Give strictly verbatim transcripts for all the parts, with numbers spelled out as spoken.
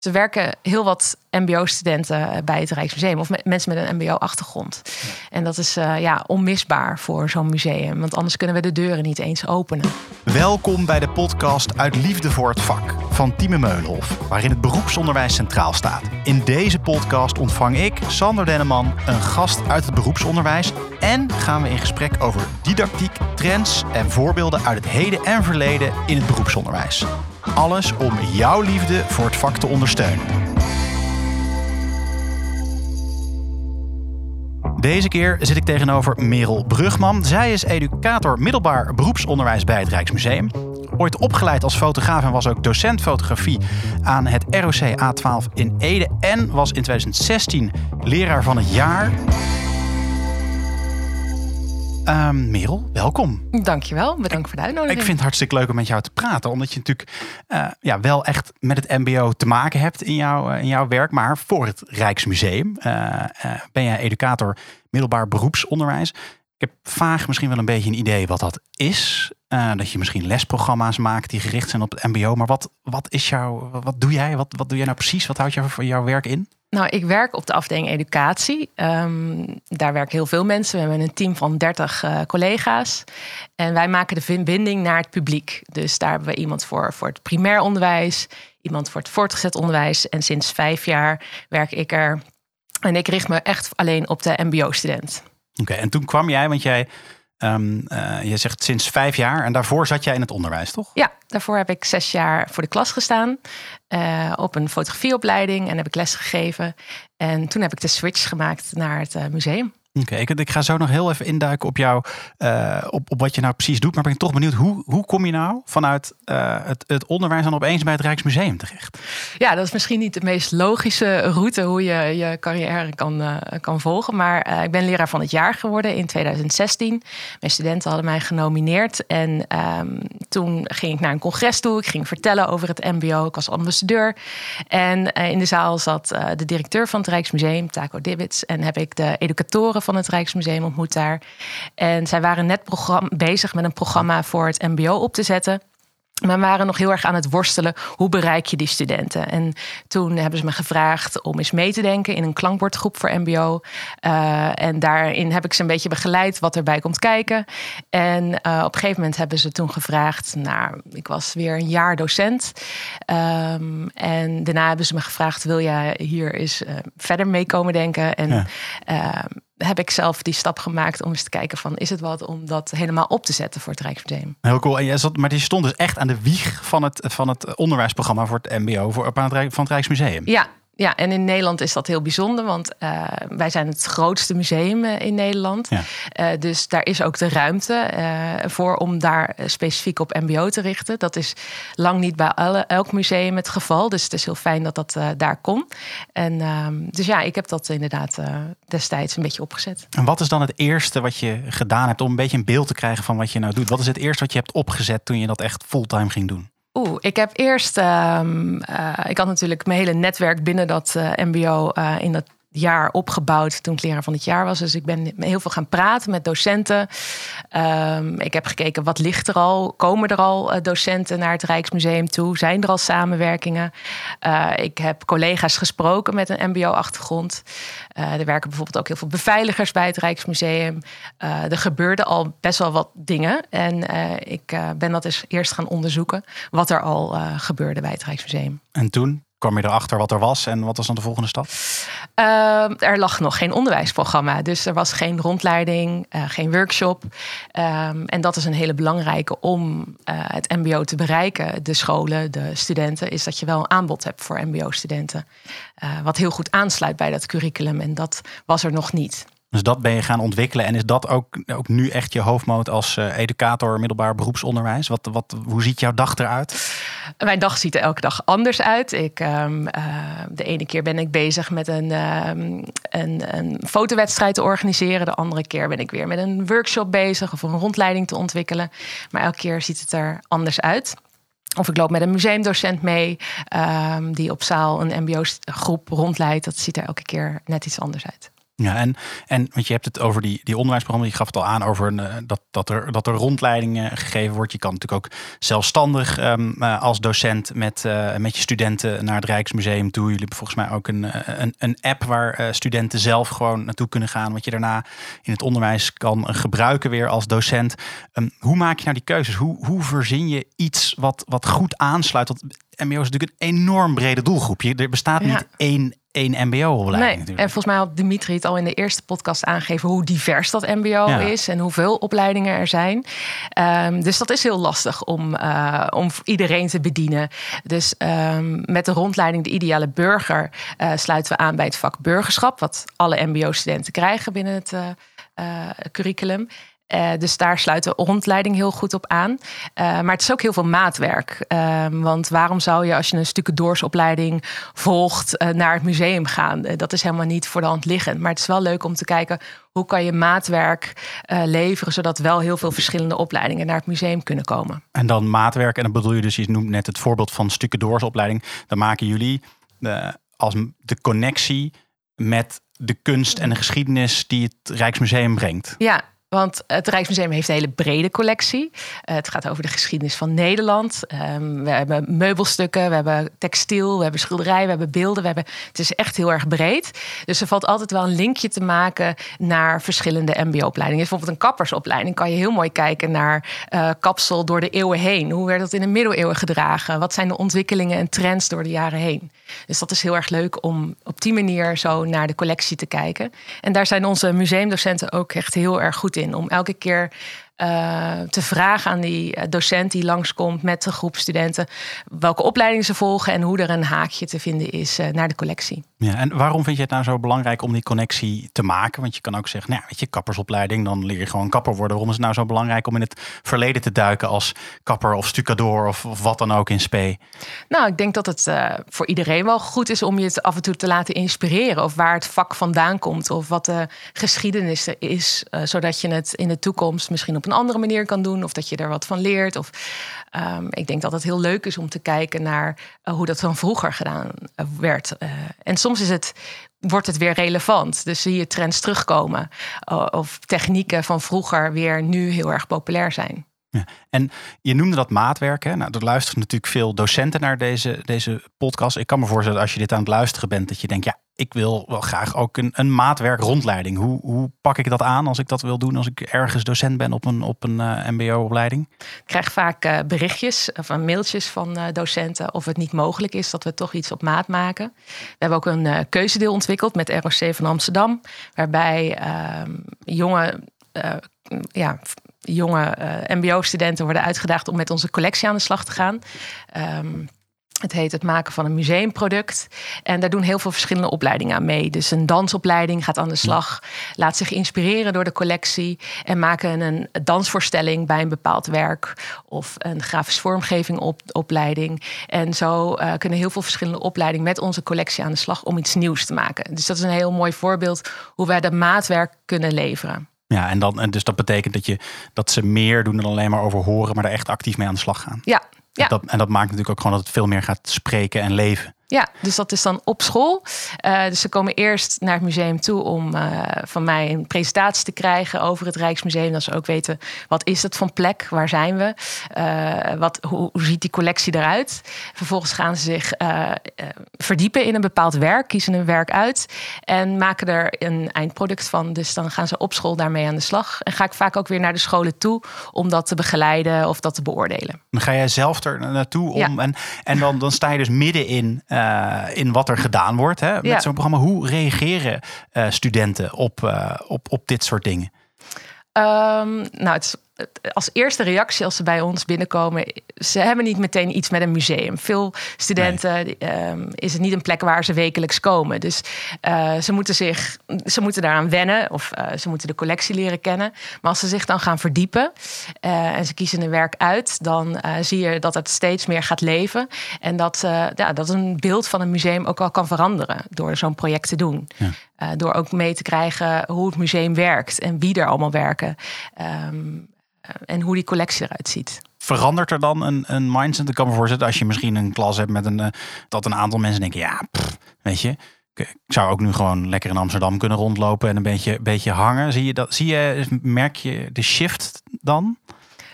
Er werken heel wat mbo-studenten bij het Rijksmuseum. Of met mensen met een mbo-achtergrond. En dat is uh, ja, onmisbaar voor zo'n museum. Want anders kunnen we de deuren niet eens openen. Welkom bij de podcast Uit liefde voor het vak van Tieme Meulhof. Waarin het beroepsonderwijs centraal staat. In deze podcast ontvang ik, Sander Denneman, een gast uit het beroepsonderwijs. En gaan we in gesprek over didactiek, trends en voorbeelden uit het heden en verleden in het beroepsonderwijs. Alles om jouw liefde voor het vak te ondersteunen. Deze keer zit ik tegenover Merel Brugman. Zij is educator middelbaar beroepsonderwijs bij het Rijksmuseum. Ooit opgeleid als fotograaf en was ook docent fotografie aan het R O C A twaalf in Ede. En was in twintig zestien leraar van het jaar. Uh, Merel, welkom. Dankjewel, bedankt voor de uitnodiging. Ik vind het hartstikke leuk om met jou te praten. Omdat je natuurlijk uh, ja, wel echt met het mbo te maken hebt in, jou, uh, in jouw werk. Maar voor het Rijksmuseum uh, uh, ben jij educator middelbaar beroepsonderwijs. Ik heb vaag misschien wel een beetje een idee wat dat is. Uh, dat je misschien lesprogramma's maakt die gericht zijn op het mbo. Maar wat, wat, is jouw, wat doe jij? Wat, wat doe jij nou precies? Wat houdt jou, jouw werk in? Nou, ik werk op de afdeling educatie. Um, daar werken heel veel mensen. We hebben een team van dertig uh, collega's. En wij maken de verbinding naar het publiek. Dus daar hebben we iemand voor, voor het primair onderwijs. Iemand voor het voortgezet onderwijs. En sinds vijf jaar werk ik er. En ik richt me echt alleen op de mbo-student. Oké, okay, en toen kwam jij, want jij... Um, uh, je zegt sinds vijf jaar en daarvoor zat jij in het onderwijs, toch? Ja, daarvoor heb ik zes jaar voor de klas gestaan. Uh, op een fotografieopleiding en heb ik les gegeven. En toen heb ik de switch gemaakt naar het uh, museum. Oké, okay, ik, ik ga zo nog heel even induiken op, jou, uh, op, op wat je nou precies doet. Maar ben ik toch benieuwd, hoe, hoe kom je nou vanuit uh, het, het onderwijs dan opeens bij het Rijksmuseum terecht? Ja, dat is misschien niet de meest logische route hoe je je carrière kan, uh, kan volgen. Maar uh, ik ben leraar van het jaar geworden in twintig zestien. Mijn studenten hadden mij genomineerd. En um, toen ging ik naar een congres toe. Ik ging vertellen over het mbo. Ik was ambassadeur. En uh, in de zaal zat uh, de directeur van het Rijksmuseum, Taco Dibbits. En heb ik de educatoren van het Rijksmuseum ontmoet daar. En zij waren net programma, bezig met een programma voor het mbo op te zetten. Maar we waren nog heel erg aan het worstelen. Hoe bereik je die studenten? En toen hebben ze me gevraagd om eens mee te denken in een klankbordgroep voor mbo. Uh, en daarin heb ik ze een beetje begeleid wat erbij komt kijken. En uh, op een gegeven moment hebben ze toen gevraagd... Nou, ik was weer een jaar docent. Um, en daarna hebben ze me gevraagd... Wil jij hier eens uh, verder mee komen denken? En... Ja. Uh, heb ik zelf die stap gemaakt om eens te kijken van... is het wat om dat helemaal op te zetten voor het Rijksmuseum? Heel cool. En jij zat, maar die stond dus echt aan de wieg van het, van het onderwijsprogramma... voor het mbo, voor, van het Rijksmuseum. Ja, ja, en in Nederland is dat heel bijzonder... want uh, wij zijn het grootste museum in Nederland. Ja. Uh, dus daar is ook de ruimte uh, voor om daar specifiek op mbo te richten. Dat is lang niet bij alle, elk museum het geval. Dus het is heel fijn dat dat uh, daar kon. En, uh, dus ja, ik heb dat inderdaad uh, destijds een beetje opgezet. En wat is dan het eerste wat je gedaan hebt... om een beetje een beeld te krijgen van wat je nou doet? Wat is het eerste wat je hebt opgezet toen je dat echt fulltime ging doen? Oeh, ik heb eerst, um, uh, ik had natuurlijk mijn hele netwerk binnen dat uh, mbo uh, in dat jaar opgebouwd toen ik leraar van het jaar was. Dus ik ben heel veel gaan praten met docenten. Um, ik heb gekeken, wat ligt er al? Komen er al uh, docenten naar het Rijksmuseum toe? Zijn er al samenwerkingen? Uh, ik heb collega's gesproken met een mbo-achtergrond. Uh, er werken bijvoorbeeld ook heel veel beveiligers bij het Rijksmuseum. Uh, er gebeurden al best wel wat dingen. En uh, ik uh, ben dat eens eerst gaan onderzoeken... wat er al uh, gebeurde bij het Rijksmuseum. En toen? Kwam je erachter wat er was en wat was dan de volgende stap? Uh, er lag nog geen onderwijsprogramma. Dus er was geen rondleiding, uh, geen workshop. Um, en dat is een hele belangrijke om uh, het mbo te bereiken. De scholen, de studenten, is dat je wel een aanbod hebt voor mbo-studenten. Uh, wat heel goed aansluit bij dat curriculum. En dat was er nog niet. Dus dat ben je gaan ontwikkelen. En is dat ook, ook nu echt je hoofdmoot als uh, educator middelbaar beroepsonderwijs? Wat, wat, hoe ziet jouw dag eruit? Mijn dag ziet er elke dag anders uit. Ik, um, uh, de ene keer ben ik bezig met een, um, een, een fotowedstrijd te organiseren. De andere keer ben ik weer met een workshop bezig of een rondleiding te ontwikkelen. Maar elke keer ziet het er anders uit. Of ik loop met een museumdocent mee um, die op zaal een mbo-groep rondleidt. Dat ziet er elke keer net iets anders uit. Ja, en, en want je hebt het over die, die onderwijsprogramma's. Je gaf het al aan over een, dat, dat, er, dat er rondleidingen gegeven wordt. Je kan natuurlijk ook zelfstandig um, als docent met, uh, met je studenten naar het Rijksmuseum toe. Jullie hebben volgens mij ook een, een, een app waar studenten zelf gewoon naartoe kunnen gaan. Wat je daarna in het onderwijs kan gebruiken weer als docent. Um, hoe maak je nou die keuzes? Hoe, hoe verzin je iets wat, wat goed aansluit? Want M B O is natuurlijk een enorm brede doelgroep. Je, er bestaat niet ja. één... één M B O-opleiding nee. natuurlijk. En volgens mij had Dimitri het al in de eerste podcast aangegeven hoe divers dat M B O ja. is en hoeveel opleidingen er zijn. Um, dus dat is heel lastig om, uh, om iedereen te bedienen. Dus um, met de rondleiding De Ideale Burger uh, sluiten we aan bij het vak burgerschap, wat alle M B O-studenten krijgen binnen het uh, uh, curriculum. Uh, dus daar sluit de rondleiding heel goed op aan. Uh, maar het is ook heel veel maatwerk. Uh, want waarom zou je als je een stucadoorsopleiding volgt uh, naar het museum gaan? Uh, dat is helemaal niet voor de hand liggend. Maar het is wel leuk om te kijken hoe kan je maatwerk uh, leveren, zodat wel heel veel verschillende opleidingen naar het museum kunnen komen. En dan maatwerk, en dan bedoel je dus, je noemt net het voorbeeld van stucadoorsopleiding. Dan maken jullie uh, als de connectie met de kunst en de geschiedenis die het Rijksmuseum brengt. Ja. Want het Rijksmuseum heeft een hele brede collectie. Uh, het gaat over de geschiedenis van Nederland. Um, we hebben meubelstukken, we hebben textiel, we hebben schilderijen, we hebben beelden. We hebben, het is echt heel erg breed. Dus er valt altijd wel een linkje te maken naar verschillende M B O-opleidingen. Dus bijvoorbeeld een kappersopleiding kan je heel mooi kijken naar uh, kapsel door de eeuwen heen. Hoe werd dat in de middeleeuwen gedragen? Wat zijn de ontwikkelingen en trends door de jaren heen? Dus dat is heel erg leuk om op die manier zo naar de collectie te kijken. En daar zijn onze museumdocenten ook echt heel erg goed in. In, om elke keer uh, te vragen aan die docent die langskomt met de groep studenten welke opleiding ze volgen en hoe er een haakje te vinden is uh, naar de collectie. Ja, en waarom vind je het nou zo belangrijk om die connectie te maken? Want je kan ook zeggen, nou, weet je, kappersopleiding, dan leer je gewoon kapper worden. Waarom is het nou zo belangrijk om in het verleden te duiken als kapper of stucador of, of wat dan ook in spe? Nou, ik denk dat het uh, voor iedereen wel goed is om je het af en toe te laten inspireren. Of waar het vak vandaan komt of wat de geschiedenis er is. Uh, zodat je het in de toekomst misschien op een andere manier kan doen. Of dat je er wat van leert. Of, um, ik denk dat het heel leuk is om te kijken naar uh, hoe dat van vroeger gedaan uh, werd. Uh, en soms Soms is het, wordt het weer relevant. Dus zie je trends terugkomen. Of technieken van vroeger weer nu heel erg populair zijn. Ja. En je noemde dat maatwerk. Hè? Nou, er luisteren natuurlijk veel docenten naar deze, deze podcast. Ik kan me voorstellen als je dit aan het luisteren bent, dat je denkt, ja, ik wil wel graag ook een, een maatwerk rondleiding. Hoe, hoe pak ik dat aan als ik dat wil doen? Als ik ergens docent ben op een, op een uh, M B O-opleiding? Ik krijg vaak uh, berichtjes of mailtjes van uh, docenten of het niet mogelijk is dat we toch iets op maat maken. We hebben ook een uh, keuzedeel ontwikkeld met R O C van Amsterdam. Waarbij uh, jonge... Uh, ja, jonge uh, M B O-studenten worden uitgedaagd om met onze collectie aan de slag te gaan. Um, het heet het maken van een museumproduct. En daar doen heel veel verschillende opleidingen aan mee. Dus een dansopleiding gaat aan de slag. Laat zich inspireren door de collectie. En maken een dansvoorstelling bij een bepaald werk. Of een grafisch vormgeving op, opleiding. En zo uh, kunnen heel veel verschillende opleidingen met onze collectie aan de slag om iets nieuws te maken. Dus dat is een heel mooi voorbeeld hoe wij dat maatwerk kunnen leveren. Ja, en dan, en dus dat betekent dat, je, dat ze meer doen dan alleen maar over horen, maar daar echt actief mee aan de slag gaan. Ja, ja. En, dat, en dat maakt natuurlijk ook gewoon dat het veel meer gaat spreken en leven. Ja, dus dat is dan op school. Uh, dus ze komen eerst naar het museum toe om uh, van mij een presentatie te krijgen over het Rijksmuseum. Dat ze ook weten, wat is het van plek? Waar zijn we? Uh, wat, hoe, hoe ziet die collectie eruit? Vervolgens gaan ze zich uh, verdiepen in een bepaald werk. Kiezen een werk uit en maken er een eindproduct van. Dus dan gaan ze op school daarmee aan de slag. En ga ik vaak ook weer naar de scholen toe om dat te begeleiden of dat te beoordelen. Dan ga jij zelf er naartoe om ja. en, en dan, dan sta je dus midden in... Uh, Uh, in wat er gedaan wordt hè, met ja. zo'n programma. Hoe reageren uh, studenten op, uh, op, op dit soort dingen? Um, nou, het is als eerste reactie als ze bij ons binnenkomen, ze hebben niet meteen iets met een museum. Veel studenten nee. um, is het niet een plek waar ze wekelijks komen. Dus uh, ze moeten zich, ze moeten daaraan wennen of uh, ze moeten de collectie leren kennen. Maar als ze zich dan gaan verdiepen uh, en ze kiezen een werk uit, dan uh, zie je dat het steeds meer gaat leven. En dat, uh, ja, dat een beeld van een museum ook al kan veranderen door zo'n project te doen. Ja. Uh, door ook mee te krijgen hoe het museum werkt en wie er allemaal werken. Um, En hoe die collectie eruit ziet. Verandert er dan een, een mindset? Ik kan me voorstellen, als je misschien een klas hebt met een... Uh, dat een aantal mensen denken, ja, pff, weet je... ik zou ook nu gewoon lekker in Amsterdam kunnen rondlopen en een beetje, beetje hangen. Zie je dat? Zie je, merk je de shift dan?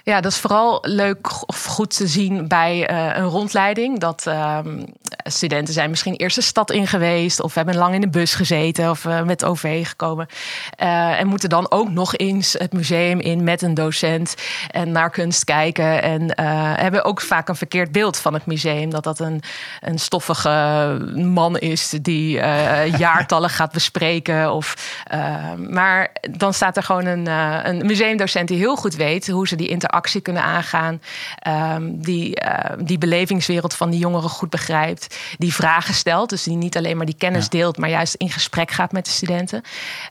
Ja, dat is vooral leuk of goed te zien bij uh, een rondleiding. Dat uh, studenten zijn misschien eerst de stad in geweest, of hebben lang in de bus gezeten of uh, met O V gekomen. Uh, en moeten dan ook nog eens het museum in met een docent en naar kunst kijken. En uh, hebben ook vaak een verkeerd beeld van het museum. Dat dat een, een stoffige man is die uh, jaartallen gaat bespreken. Of, uh, maar dan staat er gewoon een, uh, een museumdocent die heel goed weet hoe ze die interactie actie kunnen aangaan, um, die, uh, die belevingswereld van die jongeren goed begrijpt, die vragen stelt, dus die niet alleen maar die kennis ja. deelt, maar juist in gesprek gaat met de studenten.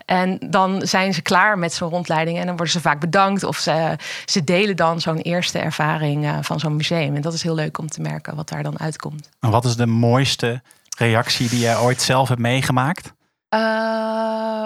En dan zijn ze klaar met zo'n rondleiding en dan worden ze vaak bedankt of ze, ze delen dan zo'n eerste ervaring uh, van zo'n museum. En dat is heel leuk om te merken wat daar dan uitkomt. En wat is de mooiste reactie die jij ooit zelf hebt meegemaakt? Uh,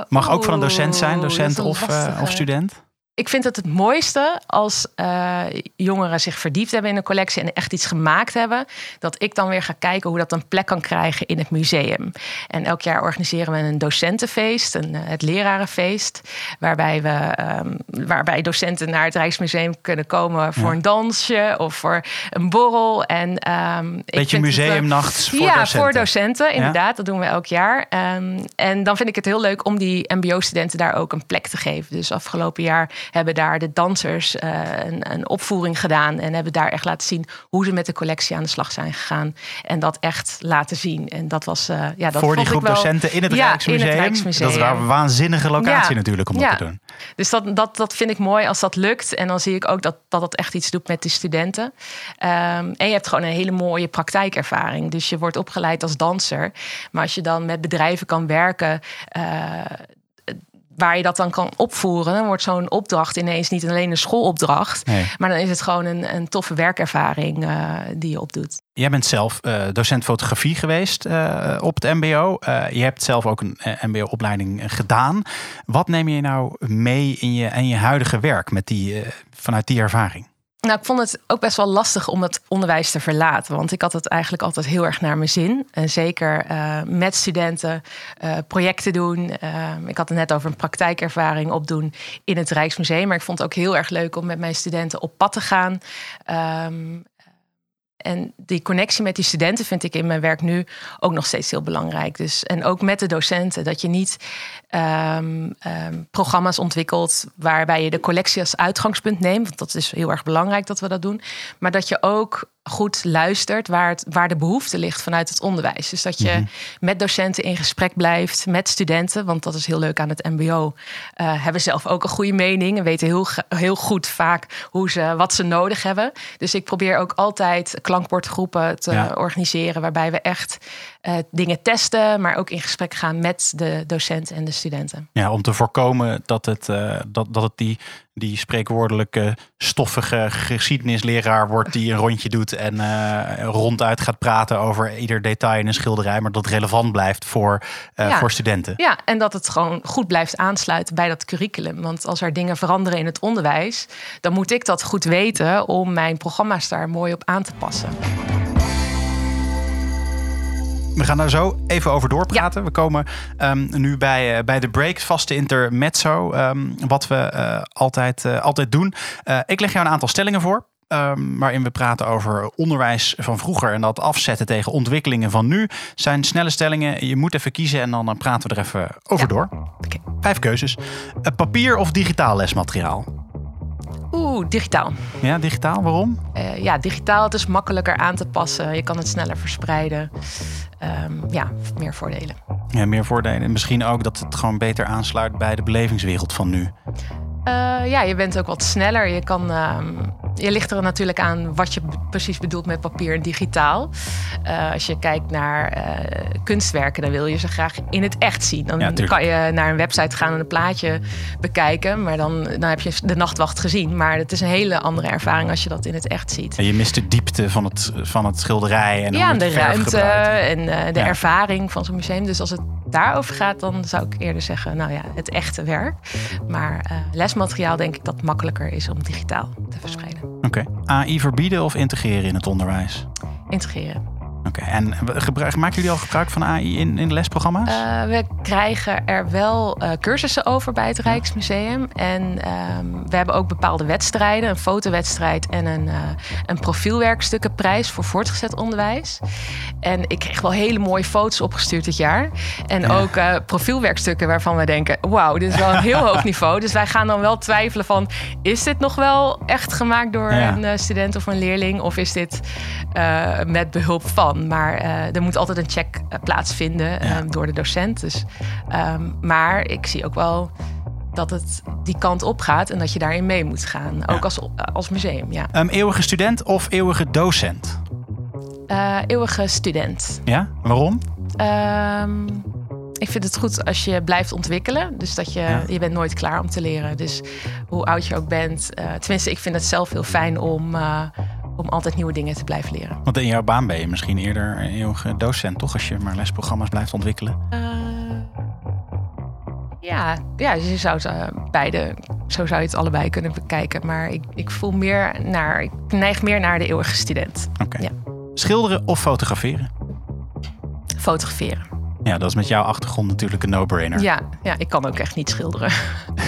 Mag oe, ook van een docent zijn, docent of, uh, of student? Ik vind het het mooiste als uh, jongeren zich verdiept hebben in een collectie en echt iets gemaakt hebben. Dat ik dan weer ga kijken hoe dat een plek kan krijgen in het museum. En elk jaar organiseren we een docentenfeest, een, het lerarenfeest. Waarbij, we, um, waarbij docenten naar het Rijksmuseum kunnen komen voor ja. een dansje of voor een borrel. En, um, beetje ik museumnachts voor ja, docenten. Ja, voor docenten, inderdaad. Ja? Dat doen we elk jaar. Um, en dan vind ik het heel leuk om die M B O-studenten daar ook een plek te geven. Dus afgelopen jaar hebben daar de dansers uh, een, een opvoering gedaan en hebben daar echt laten zien hoe ze met de collectie aan de slag zijn gegaan. En dat echt laten zien. En dat was uh, ja, dat voor die groep wel, docenten in het, ja, in het Rijksmuseum. Dat was een waanzinnige locatie ja. natuurlijk om ja. dat te doen. Dus dat, dat, dat vind ik mooi als dat lukt. En dan zie ik ook dat dat, dat echt iets doet met de studenten. Um, en je hebt gewoon een hele mooie praktijkervaring. Dus je wordt opgeleid als danser. Maar als je dan met bedrijven kan werken, Uh, waar je dat dan kan opvoeren, dan wordt zo'n opdracht ineens niet alleen een schoolopdracht, nee. maar dan is het gewoon een, een toffe werkervaring uh, die je opdoet. Jij bent zelf uh, docent fotografie geweest uh, op het M B O. Uh, je hebt zelf ook een uh, M B O-opleiding gedaan. Wat neem je nou mee in je, in je huidige werk met die, uh, vanuit die ervaring? Nou, ik vond het ook best wel lastig om het onderwijs te verlaten. Want ik had het eigenlijk altijd heel erg naar mijn zin. En zeker uh, met studenten uh, projecten doen. Uh, ik had het net over een praktijkervaring opdoen in het Rijksmuseum. Maar ik vond het ook heel erg leuk om met mijn studenten op pad te gaan. Um, En die connectie met die studenten vind ik in mijn werk nu ook nog steeds heel belangrijk. Dus, en ook met de docenten. Dat je niet um, um, programma's ontwikkelt waarbij je de collectie als uitgangspunt neemt. Want dat is heel erg belangrijk dat we dat doen. Maar dat je ook goed luistert waar, het, waar de behoefte ligt vanuit het onderwijs. Dus dat je mm-hmm. met docenten in gesprek blijft, met studenten. Want dat is heel leuk aan het M B O. Uh, hebben zelf ook een goede mening en weten heel, heel goed vaak hoe ze, wat ze nodig hebben. Dus ik probeer ook altijd klankbordgroepen te ja. organiseren, waarbij we echt uh, dingen testen, maar ook in gesprek gaan met de docenten en de studenten. Ja, om te voorkomen dat het, uh, dat, dat het die... die spreekwoordelijke stoffige geschiedenisleraar wordt die een rondje doet en uh, ronduit gaat praten over ieder detail in een schilderij, maar dat relevant blijft voor, uh, ja. voor studenten. Ja, en dat het gewoon goed blijft aansluiten bij dat curriculum. Want als er dingen veranderen in het onderwijs, dan moet ik dat goed weten om mijn programma's daar mooi op aan te passen. We gaan daar zo even over doorpraten. Ja. We komen um, nu bij, uh, bij de break, vaste intermezzo. Um, wat we uh, altijd, uh, altijd doen. Uh, ik leg jou een aantal stellingen voor. Um, waarin we praten over onderwijs van vroeger en dat afzetten tegen ontwikkelingen van nu. Zijn snelle stellingen. Je moet even kiezen en dan uh, praten we er even over ja. door. Okay. Vijf keuzes. Uh, papier of digitaal lesmateriaal? Oeh, digitaal. Ja, digitaal. Waarom? Uh, ja, digitaal. Het is makkelijker aan te passen. Je kan het sneller verspreiden. Um, ja, meer voordelen. Ja, meer voordelen. En misschien ook dat het gewoon beter aansluit bij de belevingswereld van nu. Uh, ja, je bent ook wat sneller. Je, kan, uh, je ligt er natuurlijk aan wat je b- precies bedoelt met papier en digitaal. Uh, als je kijkt naar uh, kunstwerken, dan wil je ze graag in het echt zien. Dan ja, kan je naar een website gaan en een plaatje bekijken. Maar dan, dan heb je de nachtwacht gezien. Maar het is een hele andere ervaring als je dat in het echt ziet. En je mist de diepte van het, van het schilderij. En ja, en de ruimte en uh, de ja. ervaring van zo'n museum. Dus als het daarover gaat, dan zou ik eerder zeggen, nou ja, het echte werk. Maar uh, lesmateriaal denk ik dat makkelijker is om digitaal te verspreiden. Oké. Okay. A I verbieden of integreren in het onderwijs? Integreren. Oké. Oké, okay, en gebruik, maken jullie al gebruik van A I in, in lesprogramma's? Uh, we krijgen er wel uh, cursussen over bij het Rijksmuseum. En um, we hebben ook bepaalde wedstrijden. Een fotowedstrijd en een, uh, een profielwerkstukkenprijs voor voortgezet onderwijs. En ik kreeg wel hele mooie foto's opgestuurd dit jaar. En ja. ook uh, profielwerkstukken waarvan we denken... wauw, dit is wel een heel hoog niveau. Dus wij gaan dan wel twijfelen van... is dit nog wel echt gemaakt door ja. een uh, student of een leerling? Of is dit uh, met behulp van... Maar uh, er moet altijd een check uh, plaatsvinden uh, ja. door de docent. Dus, um, maar ik zie ook wel dat het die kant op gaat en dat je daarin mee moet gaan. Ja. Ook als, als museum, ja. Um, eeuwige student of eeuwige docent? Uh, eeuwige student. Ja, waarom? Um, ik vind het goed als je blijft ontwikkelen. Dus dat je, ja. je bent nooit klaar om te leren. Dus hoe oud je ook bent. Uh, tenminste, ik vind het zelf heel fijn om... Uh, om altijd nieuwe dingen te blijven leren. Want in jouw baan ben je misschien eerder een eeuwige docent, toch? Als je maar lesprogramma's blijft ontwikkelen. Uh, ja, ja dus je zou ze beide, zo zou je het allebei kunnen bekijken. Maar ik, ik voel meer naar, ik neig meer naar de eeuwige student. Okay. Ja. Schilderen of fotograferen? Fotograferen. Ja, dat is met jouw achtergrond natuurlijk een no-brainer. Ja, ja, ik kan ook echt niet schilderen.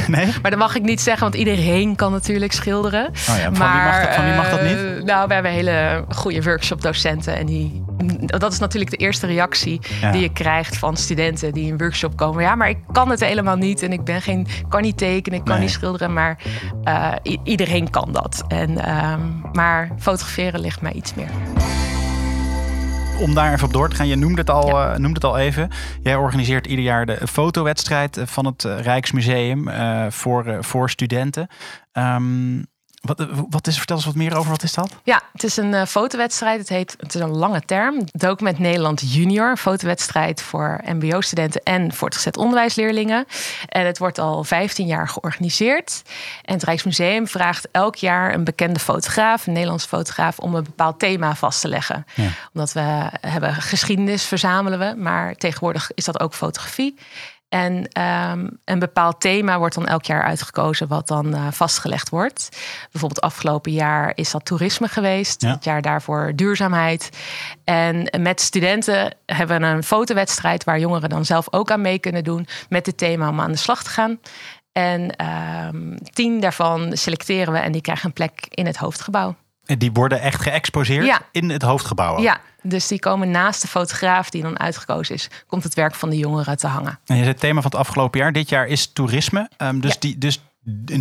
Nee? Maar dat mag ik niet zeggen, want iedereen kan natuurlijk schilderen. Oh ja, van, maar, wie mag dat, van wie mag dat niet? Uh, nou, we hebben hele goede workshopdocenten. En die, dat is natuurlijk de eerste reactie ja. die je krijgt van studenten die in een workshop komen. Ja, maar ik kan het helemaal niet. En ik ben geen, kan niet tekenen, ik kan nee. niet schilderen. Maar uh, i- iedereen kan dat. En, uh, maar fotograferen ligt mij iets meer. Om daar even op door te gaan, je noemde het al, ja. uh, noemde het al even. Jij organiseert ieder jaar de fotowedstrijd van het Rijksmuseum uh, voor, uh, voor studenten. Um, wat, wat is, vertel eens wat meer over, wat is dat? Ja, het is een uh, fotowedstrijd. Het heet, het is een lange term. Document Nederland Junior. Een fotowedstrijd voor M B O-studenten en voortgezet onderwijsleerlingen. En het wordt al vijftien jaar georganiseerd. En het Rijksmuseum vraagt elk jaar een bekende fotograaf, een Nederlandse fotograaf, om een bepaald thema vast te leggen. Ja. Omdat we hebben geschiedenis, verzamelen we. Maar tegenwoordig is dat ook fotografie. En um, een bepaald thema wordt dan elk jaar uitgekozen wat dan uh, vastgelegd wordt. Bijvoorbeeld afgelopen jaar is dat toerisme geweest. Ja. Het jaar daarvoor duurzaamheid. En met studenten hebben we een fotowedstrijd waar jongeren dan zelf ook aan mee kunnen doen. Met het thema om aan de slag te gaan. En um, tien daarvan selecteren we en die krijgen een plek in het hoofdgebouw. En die worden echt geëxposeerd ja. in het hoofdgebouw? Ook. Ja. Dus die komen naast de fotograaf die dan uitgekozen is, komt het werk van de jongeren te hangen. En je zei het thema van het afgelopen jaar, dit jaar is toerisme. Um, dus, ja. die, dus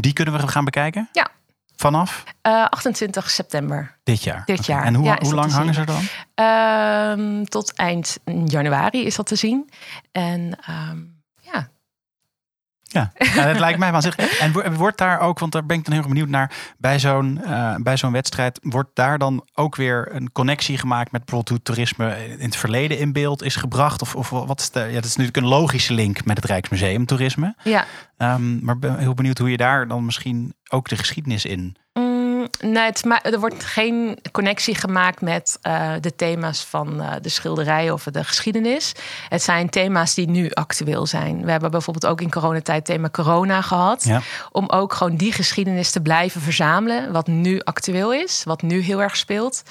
die kunnen we gaan bekijken? Ja. Vanaf? Uh, achtentwintig september. Dit jaar? Dit jaar. Okay. En hoe, ja, hoe lang hangen ze er dan? Uh, tot eind januari is dat te zien. En... Um... Ja, dat lijkt mij waanzinnig. En wordt daar ook, want daar ben ik dan heel erg benieuwd naar... bij zo'n, uh, bij zo'n wedstrijd, wordt daar dan ook weer een connectie gemaakt... met bijvoorbeeld hoe toerisme in het verleden in beeld is gebracht? Of, of wat is de, ja, dat is natuurlijk een logische link met het Rijksmuseum, toerisme. Ja. Um, maar ben heel benieuwd hoe je daar dan misschien ook de geschiedenis in... Nee, het, maar er wordt geen connectie gemaakt met uh, de thema's van uh, de schilderijen of de geschiedenis. Het zijn thema's die nu actueel zijn. We hebben bijvoorbeeld ook in coronatijd thema corona gehad. Ja. Om ook gewoon die geschiedenis te blijven verzamelen. Wat nu actueel is, wat nu heel erg speelt.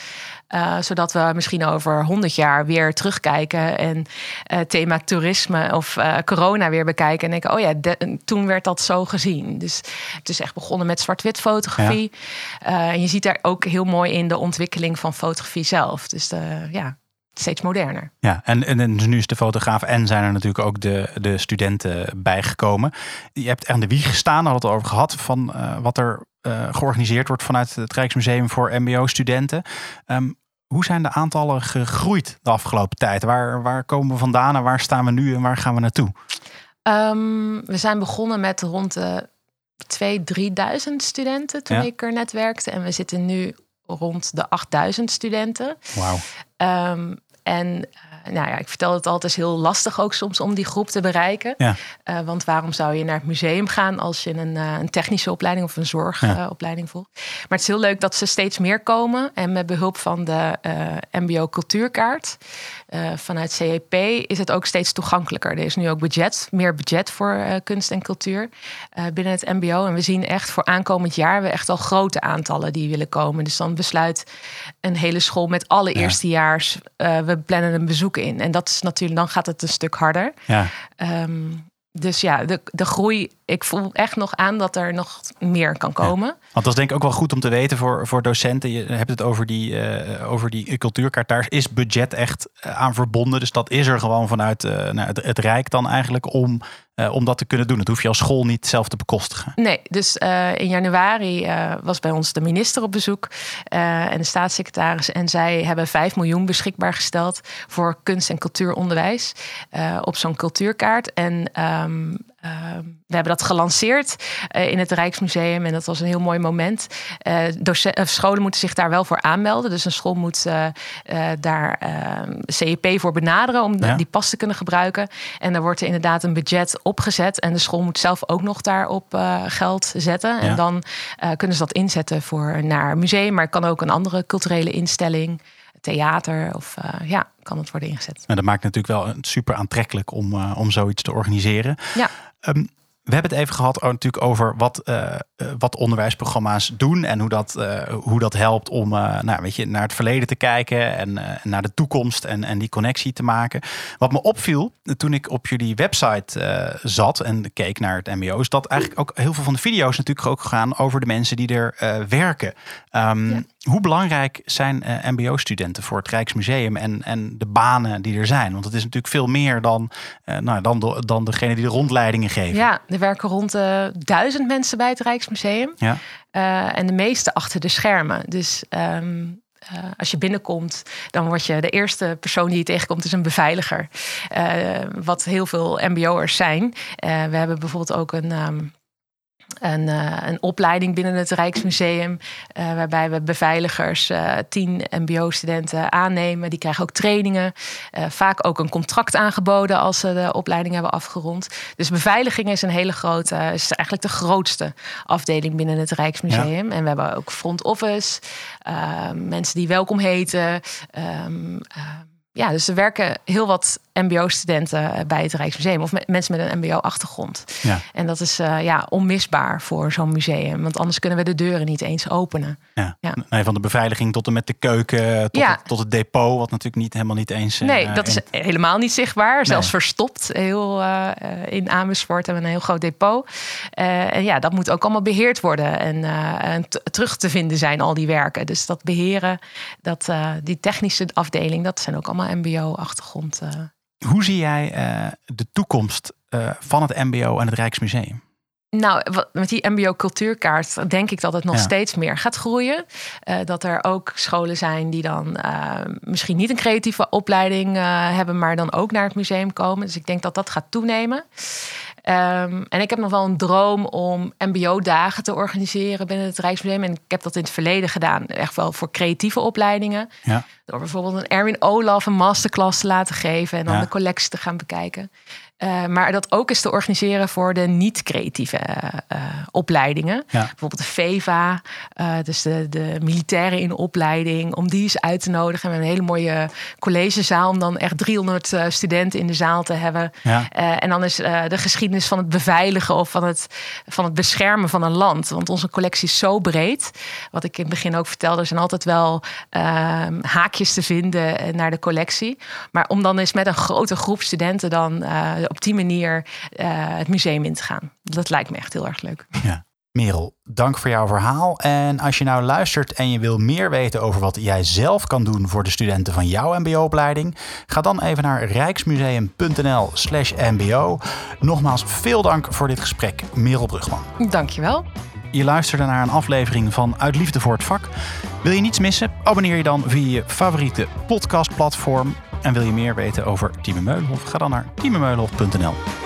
Uh, zodat we misschien over honderd jaar weer terugkijken. En uh, thema toerisme of uh, corona weer bekijken. En denken, oh ja, de, toen werd dat zo gezien. Dus het is echt begonnen met zwart-wit fotografie. Ja. Uh, en je ziet daar ook heel mooi in de ontwikkeling van fotografie zelf. Dus de, ja, steeds moderner. Ja, en, en dus nu is de fotograaf en zijn er natuurlijk ook de, de studenten bijgekomen. Je hebt aan de wieg gestaan, hadden we het over gehad, van uh, wat er uh, georganiseerd wordt vanuit het Rijksmuseum voor M B O-studenten. Um, hoe zijn de aantallen gegroeid de afgelopen tijd? Waar, waar komen we vandaan en waar staan we nu en waar gaan we naartoe? Um, we zijn begonnen met rond de... twee, drieduizend studenten toen ja. ik er net werkte. En we zitten nu rond de achtduizend studenten. Wauw. Um, en uh, nou ja, ik vertel het altijd, is heel lastig ook soms om die groep te bereiken. Ja. Uh, want waarom zou je naar het museum gaan als je een, uh, een technische opleiding of een zorgopleiding ja. uh, volgt? Maar het is heel leuk dat ze steeds meer komen. En met behulp van de uh, M B O-cultuurkaart uh, vanuit C E P is het ook steeds toegankelijker. Er is nu ook budget, meer budget voor uh, kunst en cultuur uh, binnen het M B O. En we zien echt voor aankomend jaar we echt al grote aantallen die willen komen. Dus dan besluit een hele school met alle ja. eerstejaars, uh, we plannen een bezoek in. En dat is natuurlijk, dan gaat het een stuk harder. Ja. Um, dus ja, de, de groei, ik voel echt nog aan dat er nog meer kan komen. Ja. Want dat is denk ik ook wel goed om te weten voor, voor docenten. Je hebt het over die, uh, over die cultuurkaart. Daar is budget echt aan verbonden. Dus dat is er gewoon vanuit uh, nou, het, het Rijk dan eigenlijk om... Uh, om dat te kunnen doen. Dat hoef je als school niet zelf te bekostigen. Nee, dus uh, in januari uh, was bij ons de minister op bezoek uh, en de staatssecretaris. En zij hebben vijf miljoen beschikbaar gesteld voor kunst- en cultuuronderwijs uh, op zo'n cultuurkaart. En um, uh, we hebben dat gelanceerd uh, in het Rijksmuseum en dat was een heel mooi moment. Uh, docenten, uh, scholen moeten zich daar wel voor aanmelden. Dus een school moet uh, uh, daar uh, C E P voor benaderen om ja. die pas te kunnen gebruiken. En daar wordt er inderdaad een budget opgezet en de school moet zelf ook nog daarop uh, geld zetten. Ja. En dan uh, kunnen ze dat inzetten voor naar museum, maar het kan ook een andere culturele instelling, theater of uh, ja, kan het worden ingezet. En dat maakt natuurlijk wel super aantrekkelijk om, uh, om zoiets te organiseren. Ja. Um, we hebben het even gehad oh, natuurlijk over wat, uh, wat onderwijsprogramma's doen en hoe dat, uh, hoe dat helpt om uh, nou, weet je, naar het verleden te kijken en uh, naar de toekomst en, en die connectie te maken. Wat me opviel toen ik op jullie website uh, zat en keek naar het M B O, is dat eigenlijk ook heel veel van de video's natuurlijk ook gaan over de mensen die er uh, werken. Um, ja. Hoe belangrijk zijn uh, M B O-studenten voor het Rijksmuseum en, en de banen die er zijn? Want het is natuurlijk veel meer dan, uh, nou, dan, de, dan degene die de rondleidingen geven. Ja, er werken rond uh, duizend mensen bij het Rijksmuseum. Ja. Uh, en de meeste achter de schermen. Dus um, uh, als je binnenkomt, dan word je de eerste persoon die je tegenkomt is een beveiliger. Uh, wat heel veel M B O'ers zijn. Uh, we hebben bijvoorbeeld ook een... Um, Een, uh, een opleiding binnen het Rijksmuseum, uh, waarbij we beveiligers, uh, tien M B O-studenten aannemen. Die krijgen ook trainingen, uh, vaak ook een contract aangeboden als ze de opleiding hebben afgerond. Dus beveiliging is een hele grote, is eigenlijk de grootste afdeling binnen het Rijksmuseum. Ja. En we hebben ook front office, uh, mensen die welkom heten. Um, uh, Ja, dus er werken heel wat M B O-studenten bij het Rijksmuseum. Of met mensen met een M B O-achtergrond. Ja. En dat is uh, ja, onmisbaar voor zo'n museum. Want anders kunnen we de deuren niet eens openen. Ja. Ja. Nee, van de beveiliging tot en met de keuken, tot, ja. het, tot het depot. Wat natuurlijk niet, helemaal niet eens... Nee, uh, dat is in... helemaal niet zichtbaar. Nee. Zelfs verstopt. Heel, uh, in Amersfoort hebben we een heel groot depot. Uh, en ja, dat moet ook allemaal beheerd worden. En, uh, en t- terug te vinden zijn al die werken. Dus dat beheren, dat, uh, die technische afdeling, dat zijn ook allemaal M B O-achtergrond. Uh. Hoe zie jij uh, de toekomst uh, van het M B O en het Rijksmuseum? Nou, met die M B O-cultuurkaart denk ik dat het nog ja. steeds meer gaat groeien. Uh, dat er ook scholen zijn die dan uh, misschien niet een creatieve opleiding uh, hebben, maar dan ook naar het museum komen. Dus ik denk dat dat gaat toenemen. Um, en ik heb nog wel een droom om M B O-dagen te organiseren binnen het Rijksmuseum. En ik heb dat in het verleden gedaan. Echt wel voor creatieve opleidingen. Ja. Door bijvoorbeeld een Erwin Olaf een masterclass te laten geven. En dan ja. de collectie te gaan bekijken. Uh, maar dat ook eens te organiseren voor de niet-creatieve uh, uh, opleidingen. Ja. Bijvoorbeeld de VEVA, uh, dus de, de militairen in opleiding. Om die eens uit te nodigen. We hebben een hele mooie collegezaal. Om dan echt driehonderd uh, studenten in de zaal te hebben. Ja. Uh, en dan is uh, de geschiedenis van het beveiligen of van het, van het beschermen van een land. Want onze collectie is zo breed. Wat ik in het begin ook vertelde. Er zijn altijd wel uh, haakjes te vinden naar de collectie. Maar om dan eens met een grote groep studenten dan... Uh, op die manier uh, het museum in te gaan. Dat lijkt me echt heel erg leuk. Ja. Merel, dank voor jouw verhaal. En als je nou luistert en je wil meer weten over wat jij zelf kan doen voor de studenten van jouw M B O-opleiding, ga dan even naar rijksmuseum punt n l slash m b o. Nogmaals, veel dank voor dit gesprek, Merel Brugman. Dank je wel. Je luisterde naar een aflevering van Uit liefde voor het vak. Wil je niets missen? Abonneer je dan via je favoriete podcastplatform. En wil je meer weten over Tieme Meulhof? Ga dan naar tieme meulhof punt n l.